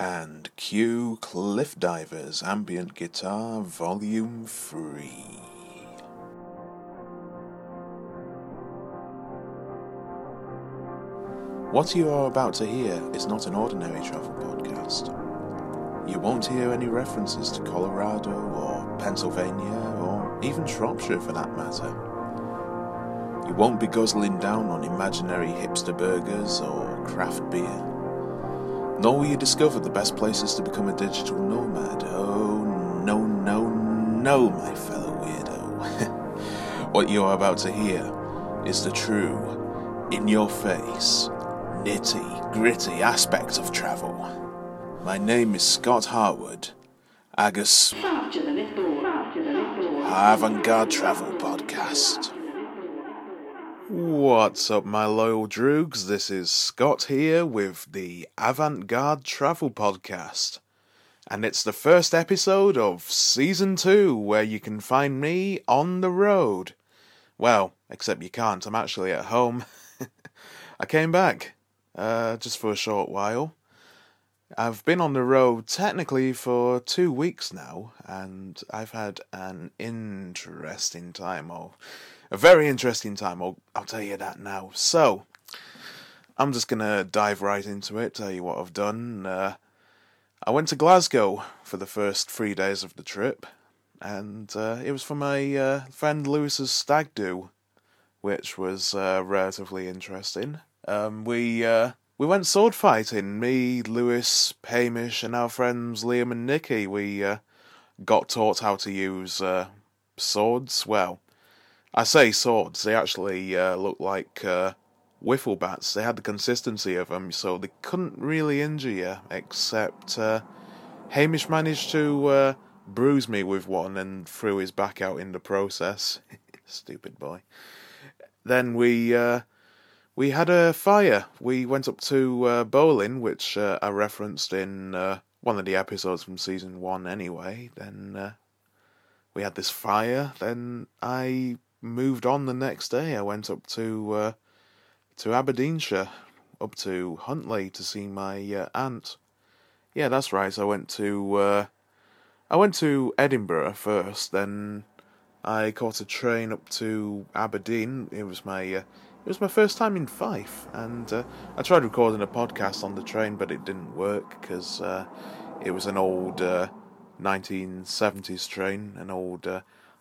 And cue Cliff Divers Ambient Guitar Volume 3. What you are about to hear is not an ordinary travel podcast. You won't hear any references to Colorado or Pennsylvania or even Shropshire for that matter. You won't be guzzling down on imaginary hipster burgers or craft beer. Nor will you discover the best places to become a digital nomad. Oh, no, no, no, my fellow weirdo. What you are about to hear is the true, in-your-face, nitty-gritty aspect of travel. My name is Scott Harwood, Agus Avant-Garde Travel Podcast. What's up, my loyal droogs? This is Scott here with the Avant-Garde Travel Podcast. And it's the first episode of Season 2, where you can find me on the road. Well, except you can't. I'm actually at home. I came back, just for a short while. I've been on the road technically for 2 weeks now, and I've had an interesting time, or a very interesting time, I'll tell you that now. So, I'm just going to dive right into it, tell you what I've done. I went to Glasgow for the first 3 days of the trip, and it was for my friend Lewis's stag do, which was relatively interesting. We went sword fighting. Me, Lewis, Hamish, and our friends Liam and Nicky. We got taught how to use swords. Well, I say swords. They actually looked like wiffle bats. They had the consistency of them, so they couldn't really injure you. Except Hamish managed to bruise me with one and threw his back out in the process. Stupid boy. Then we had a fire. We went up to Bowling, which I referenced in one of the episodes from Season 1 anyway. Then we had this fire. Then I moved on the next day. I went up to Aberdeenshire, up to Huntly to see my aunt. Yeah, that's right. I went to Edinburgh first. Then I caught a train up to Aberdeen. It was my first time in Fife, and I tried recording a podcast on the train, but it didn't work, because it was an old 1970s train, an old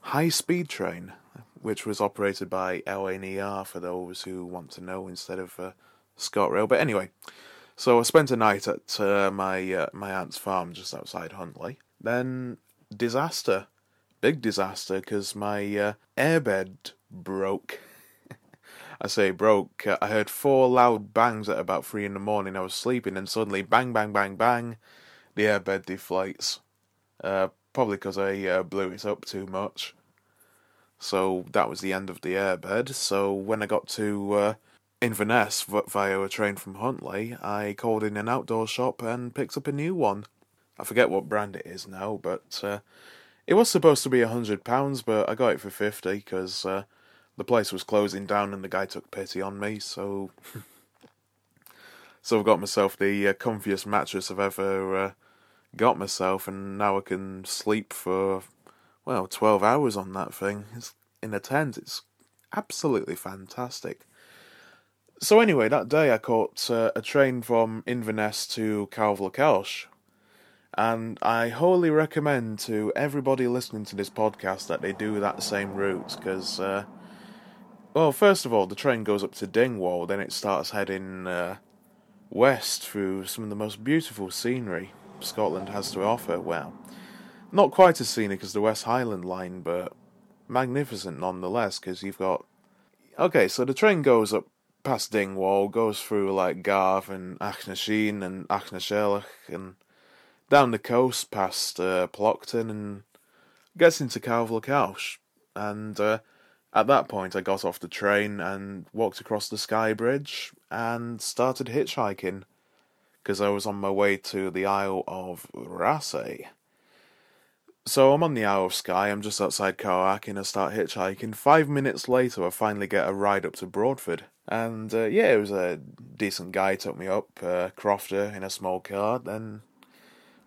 high-speed train, which was operated by LNER, for those who want to know, instead of Scotrail. But anyway, so I spent a night at my aunt's farm just outside Huntly. Then, disaster. Big disaster, because my airbed broke. I say broke. I heard four loud bangs at about 3 a.m. I was sleeping, and suddenly, bang, bang, bang, bang, the airbed deflates. Probably because I blew it up too much. So that was the end of the airbed. So when I got to Inverness via a train from Huntly, I called in an outdoor shop and picked up a new one. I forget what brand it is now, but it was supposed to be £100, but I got it for 50 because the place was closing down and the guy took pity on me, so I've got myself the comfiest mattress I've ever got myself, and now I can sleep for, well, 12 hours on that thing. It's in a tent. It's absolutely fantastic. So anyway, that day I caught a train from Inverness to Kyle of Lochalsh, and I wholly recommend to everybody listening to this podcast that they do that same route, because well, first of all, the train goes up to Dingwall, then it starts heading west through some of the most beautiful scenery Scotland has to offer. Well, not quite as scenic as the West Highland line, but magnificent nonetheless, because you've got... Okay, so the train goes up past Dingwall, goes through, like, Garve and Achnasheen and Achnashellach, and down the coast past Plockton, and gets into Kyle of Lochalsh, and at that point, I got off the train and walked across the Skye Bridge and started hitchhiking, because I was on my way to the Isle of Raasay. So I'm on the Isle of Skye, I'm just outside Carrick, and I start hitchhiking. 5 minutes later, I finally get a ride up to Broadford. And yeah, it was a decent guy, took me up, Crofter, in a small car. Then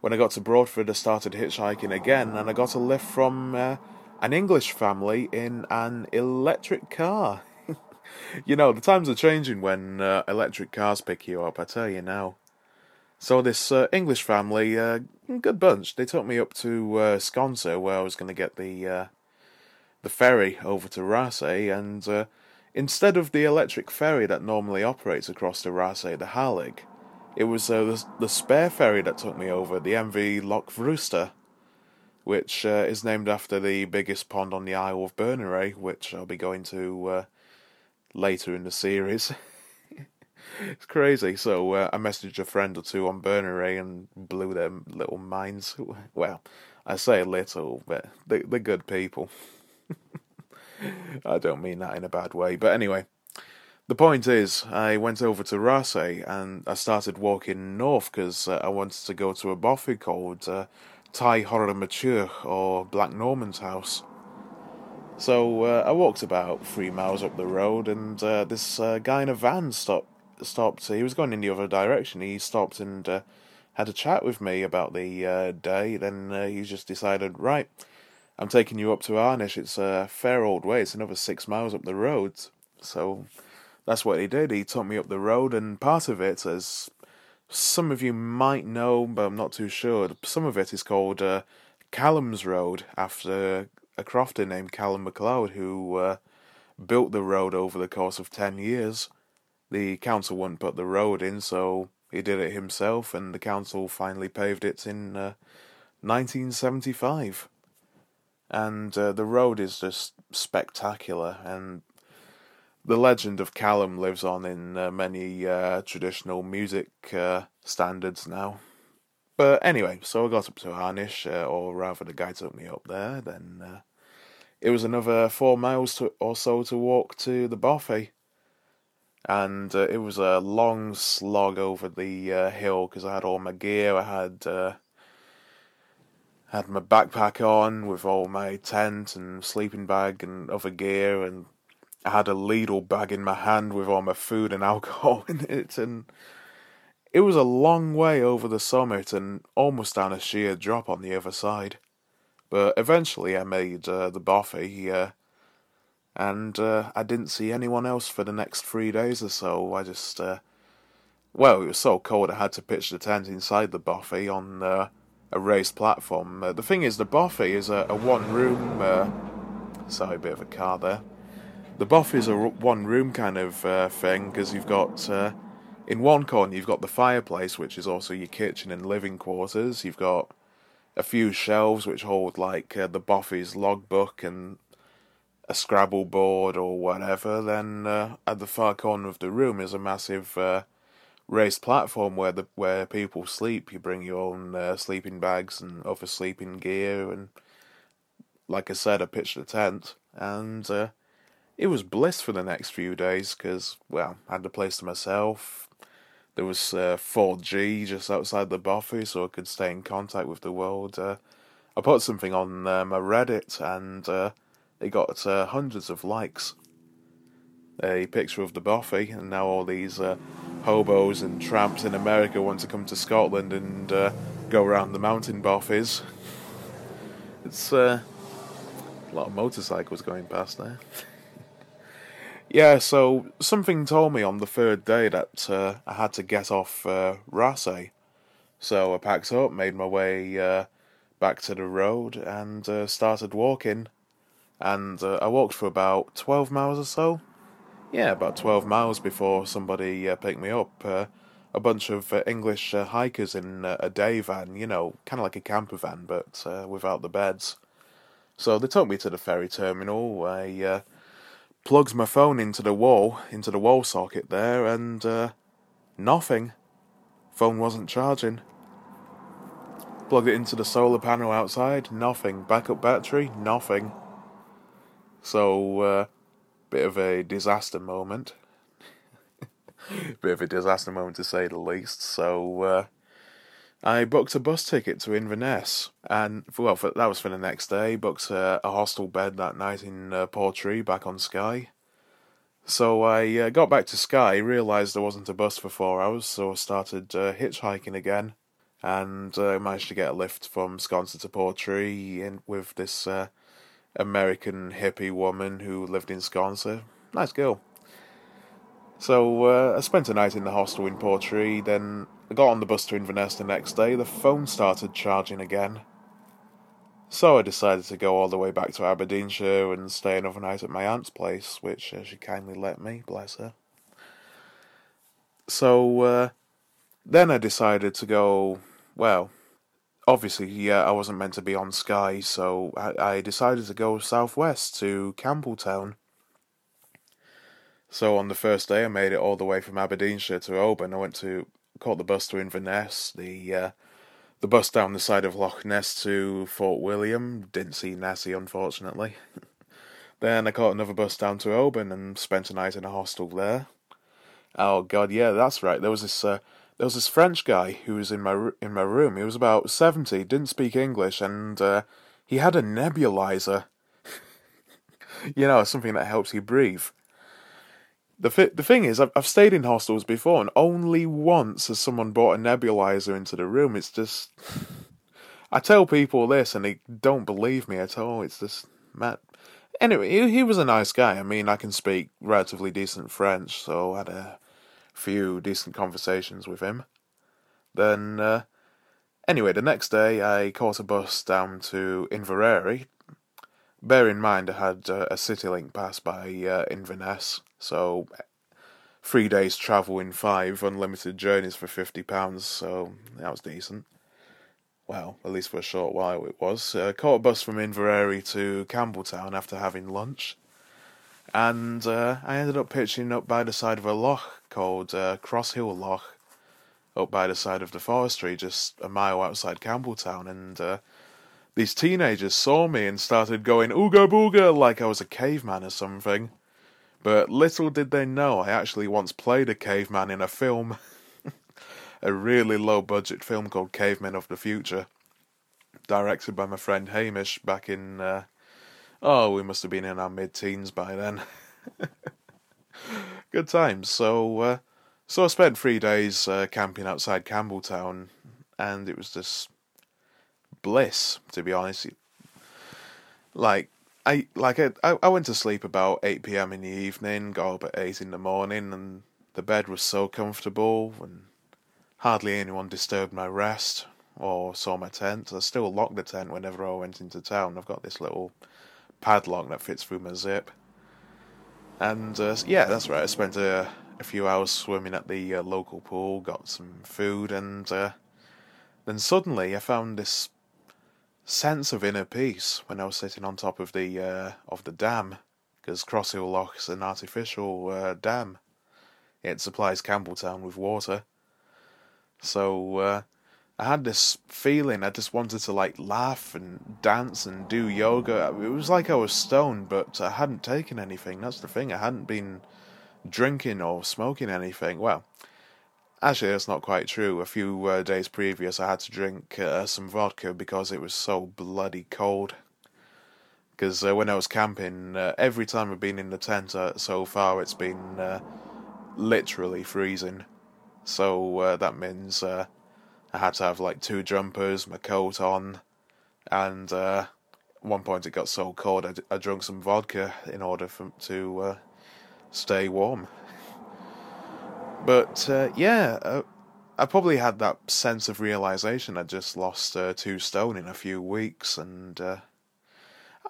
When I got to Broadford, I started hitchhiking again, and I got a lift from an English family in an electric car. You know, the times are changing when electric cars pick you up, I tell you now. So this English family, good bunch, they took me up to Sconser, where I was going to get the ferry over to Raasay, and instead of the electric ferry that normally operates across to Raasay, the Hallig, it was the spare ferry that took me over, the MV Loch Vrooster, which is named after the biggest pond on the Isle of Bernary, which I'll be going to later in the series. It's crazy. So I messaged a friend or two on Bernary and blew their little minds. Well, I say little, but they're good people. I don't mean that in a bad way. But anyway, the point is, I went over to Raasay and I started walking north because I wanted to go to a bothy called Tai Horamature, or Black Norman's house. So I walked about 3 miles up the road, and this guy in a van stopped. He was going in the other direction. He stopped and had a chat with me about the day. Then he just decided, right, I'm taking you up to Arnish. It's a fair old way. It's another 6 miles up the road. So that's what he did. He took me up the road, and part of it, as some of you might know, but I'm not too sure, some of it is called Callum's Road, after a crofter named Callum MacLeod, who built the road over the course of 10 years. The council wouldn't put the road in, so he did it himself, and the council finally paved it in 1975. And the road is just spectacular, and the legend of Callum lives on in many traditional music standards now. But anyway, so I got up to Arnish, or rather the guy took me up there. Then it was another 4 miles or so to walk to the bothy. And it was a long slog over the hill, because I had all my gear. I had my backpack on with all my tent and sleeping bag and other gear, and I had a Lidl bag in my hand with all my food and alcohol in it, and it was a long way over the summit and almost down a sheer drop on the other side. But eventually I made the bothy, and I didn't see anyone else for the next 3 days or so. I just, it was so cold I had to pitch the tent inside the bothy on a raised platform. The thing is, the bothy is a one-room, sorry, bit of a car there. The bothy is a one-room kind of thing, because you've got... in one corner, you've got the fireplace, which is also your kitchen and living quarters. You've got a few shelves which hold, like, the bothy's logbook and a Scrabble board or whatever. Then at the far corner of the room is a massive raised platform where people sleep. You bring your own sleeping bags and other sleeping gear. And like I said, I pitched a tent. And it was bliss for the next few days because, well, I had the place to myself. There was 4G just outside the bothy, so I could stay in contact with the world. I put something on my Reddit, and it got hundreds of likes. A picture of the bothy, and now all these hobos and tramps in America want to come to Scotland and go around the mountain bothies. It's a lot of motorcycles going past there. Yeah, so something told me on the third day that I had to get off Raasay. So I packed up, made my way back to the road, and started walking. And I walked for about 12 miles or so. Yeah, about 12 miles before somebody picked me up. A bunch of English hikers in a day van, you know, kind of like a camper van, but without the beds. So they took me to the ferry terminal. I... plugged my phone into the wall socket there, and nothing. Phone wasn't charging. Plugged it into the solar panel outside, nothing. Backup battery, nothing. So, bit of a disaster moment. Bit of a disaster moment, to say the least. So, I booked a bus ticket to Inverness, and that was for the next day. Booked a hostel bed that night in Portree, back on Skye. So I got back to Skye, realised there wasn't a bus for 4 hours, so I started hitchhiking again. and managed to get a lift from Sconser to Portree with this American hippie woman who lived in Sconser. Nice girl. So I spent a night in the hostel in Portree, then I got on the bus to Inverness the next day. The phone started charging again. So I decided to go all the way back to Aberdeenshire and stay another night at my aunt's place, which she kindly let me, bless her. So then I decided to go, well, obviously, yeah, I wasn't meant to be on Skye, so I decided to go southwest to Campbeltown. So on the first day, I made it all the way from Aberdeenshire to Oban. I caught the bus to Inverness, the bus down the side of Loch Ness to Fort William. Didn't see Nessie, unfortunately. Then I caught another bus down to Oban and spent a night in a hostel there. Oh God, yeah, that's right. There was this French guy who was in my room. He was about 70, didn't speak English, and he had a nebulizer. You know, something that helps you breathe. The thing is, I've stayed in hostels before, and only once has someone brought a nebulizer into the room. It's just... I tell people this, and they don't believe me at all. It's just mad. Anyway, he was a nice guy. I mean, I can speak relatively decent French, so I had a few decent conversations with him. Then, anyway, the next day, I caught a bus down to Inverary. Bear in mind, I had a CityLink pass by Inverness. So, 3 days travel in five, unlimited journeys for £50, so that was decent. Well, at least for a short while it was. Caught a bus from Inverary to Campbeltown after having lunch, and I ended up pitching up by the side of a loch called Crosshill Loch, up by the side of the forestry, just a mile outside Campbeltown, and these teenagers saw me and started going ooga booga like I was a caveman or something. But little did they know, I actually once played a caveman in a film. A really low-budget film called Cavemen of the Future, directed by my friend Hamish back in... we must have been in our mid-teens by then. Good times. So I spent 3 days camping outside Campbeltown, and it was just bliss, to be honest. I went to sleep about 8 p.m. in the evening, got up at 8 in the morning, and the bed was so comfortable, and hardly anyone disturbed my rest or saw my tent. I still locked the tent whenever I went into town. I've got this little padlock that fits through my zip. And, yeah, that's right, I spent a few hours swimming at the local pool, got some food, and then suddenly I found this sense of inner peace when I was sitting on top of the dam, because Crosshill Loch is an artificial dam. It supplies Campbeltown with water. So I had this feeling I just wanted to laugh and dance and do yoga. It was like I was stoned, but I hadn't taken anything. That's the thing. I hadn't been drinking or smoking anything. Well, actually, that's not quite true. A few days previous, I had to drink some vodka because it was so bloody cold. Because when I was camping, every time I've been in the tent so far, it's been literally freezing. So that means I had to have two jumpers, my coat on, and at one point it got so cold I drank some vodka in order to stay warm. But, I probably had that sense of realisation. I just lost 2 stone in a few weeks, and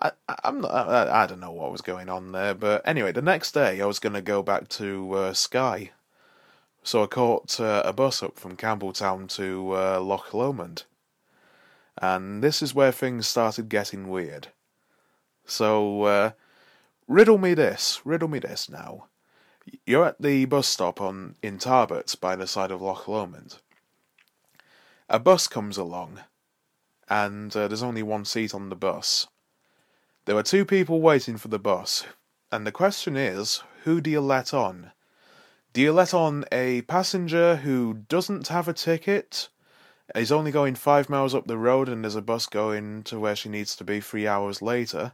I don't know what was going on there. But anyway, the next day I was going to go back to Skye. So I caught a bus up from Campbeltown to Loch Lomond. And this is where things started getting weird. So, riddle me this now. You're at the bus stop in Tarbert by the side of Loch Lomond. A bus comes along, and there's only one seat on the bus. There were 2 people waiting for the bus, and the question is, who do you let on? Do you let on a passenger who doesn't have a ticket, is only going 5 miles up the road and there's a bus going to where she needs to be 3 hours later?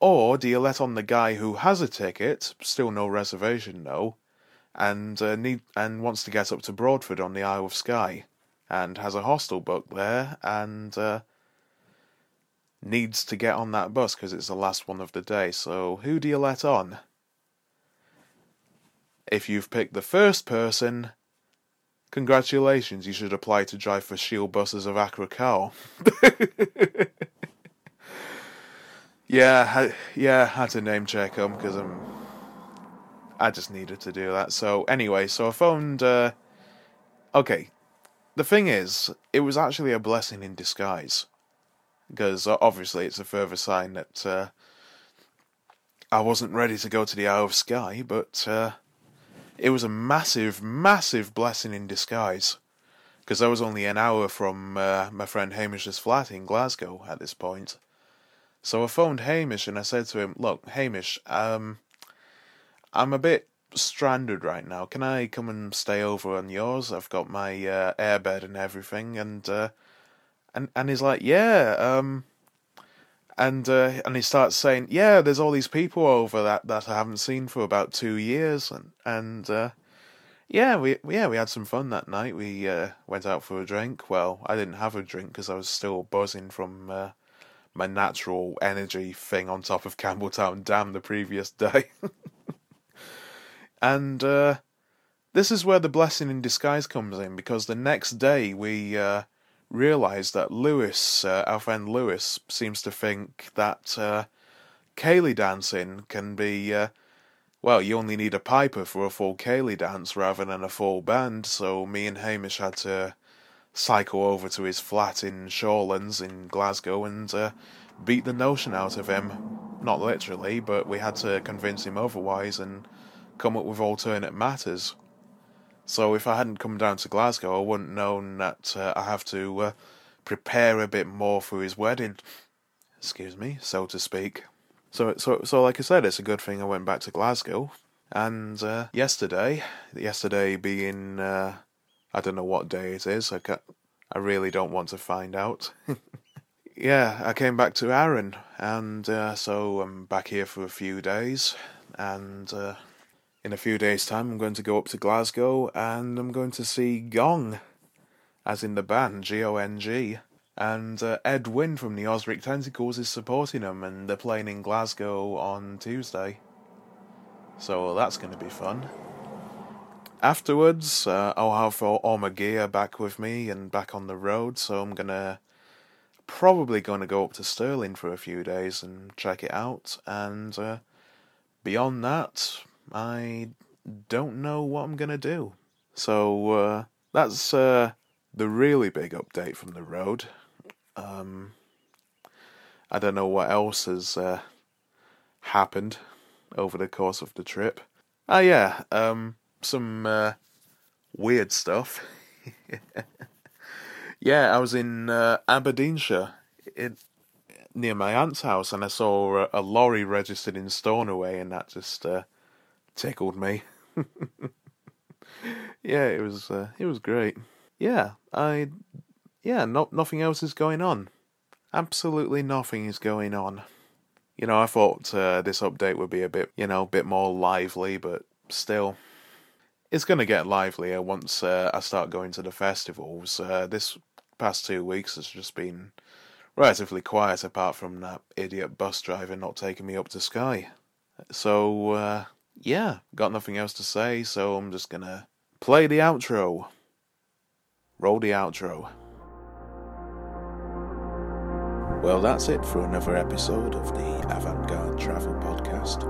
Or do you let on the guy who has a ticket, still no reservation, no, and wants to get up to Broadford on the Isle of Skye, and has a hostel booked there, and needs to get on that bus because it's the last one of the day. So who do you let on? If you've picked the first person, congratulations, you should apply to drive for Shield buses of Accra Cow. Yeah, had to name check them because I just needed to do that. So anyway, so I phoned... okay, the thing is, it was actually a blessing in disguise, because obviously it's a further sign that I wasn't ready to go to the Isle of Skye, but it was a massive, massive blessing in disguise, because I was only an hour from my friend Hamish's flat in Glasgow at this point. So I phoned Hamish and I said to him, "Look, Hamish, I'm a bit stranded right now. Can I come and stay over on yours? I've got my airbed and everything." And he's like, "Yeah." And he starts saying, "Yeah, there's all these people over that I haven't seen for about 2 years." And we had some fun that night. We went out for a drink. Well, I didn't have a drink because I was still buzzing from my natural energy thing on top of Campbeltown Dam the previous day. And this is where the blessing in disguise comes in, because the next day we realised that Lewis, our friend Lewis, seems to think that ceilidh dancing can be, well, you only need a piper for a full ceilidh dance rather than a full band, so me and Hamish had to cycle over to his flat in Shorelands in Glasgow and beat the notion out of him. Not literally, but we had to convince him otherwise and come up with alternate matters. So if I hadn't come down to Glasgow, I wouldn't known that I have to prepare a bit more for his wedding, excuse me, so to speak. So like I said, it's a good thing I went back to Glasgow. And yesterday being I don't know what day it is. I really don't want to find out. Yeah, I came back to Arran, and so I'm back here for a few days, and in a few days' time, I'm going to go up to Glasgow and I'm going to see Gong, as in the band, G-O-N-G. And Ed Wynn from the Osric Tentacles is supporting them, and they're playing in Glasgow on Tuesday. So that's going to be fun. Afterwards, I'll have all my gear back with me and back on the road, so I'm probably going to go up to Stirling for a few days and check it out. And beyond that, I don't know what I'm going to do. So that's the really big update from the road. I don't know what else has happened over the course of the trip. Some weird stuff. Yeah, I was in Aberdeenshire near my aunt's house, and I saw a lorry registered in Stornoway, and that just... tickled me. Yeah, it was great. Nothing else is going on. Absolutely nothing is going on. You know, I thought this update would be a bit more lively, but still, it's going to get livelier once I start going to the festivals. This past 2 weeks has just been relatively quiet, apart from that idiot bus driver not taking me up to Skye. So, yeah, got nothing else to say, so I'm just gonna play the outro. Roll the outro. Well, that's it for another episode of the Avant-Garde Travel Podcast.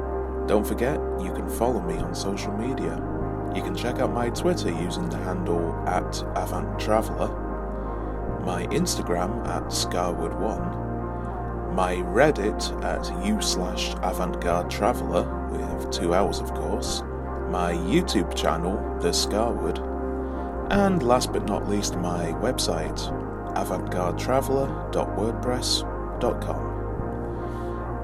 Don't forget, you can follow me on social media. You can check out my Twitter using the handle @AvantTraveller, my Instagram @Scarwood1, my Reddit @u/avantgarde traveller, with 2 hours of course, my YouTube channel, The Scarwood, and last but not least my website, avantgardetraveller.wordpress.com.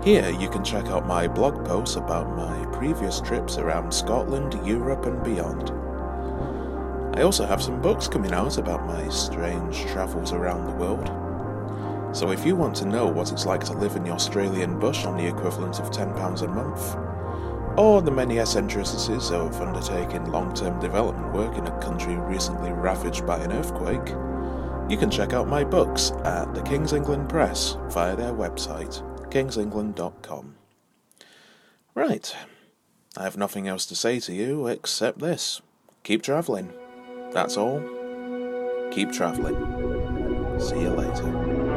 Here you can check out my blog posts about my previous trips around Scotland, Europe and beyond. I also have some books coming out about my strange travels around the world. So if you want to know what it's like to live in the Australian bush on the equivalent of £10 a month, or the many eccentricities of undertaking long-term development work in a country recently ravaged by an earthquake, You can check out my books at the King's England Press via their website, kingsengland.com. Right, I have nothing else to say to you except this. Keep travelling. That's all. Keep travelling. See you later.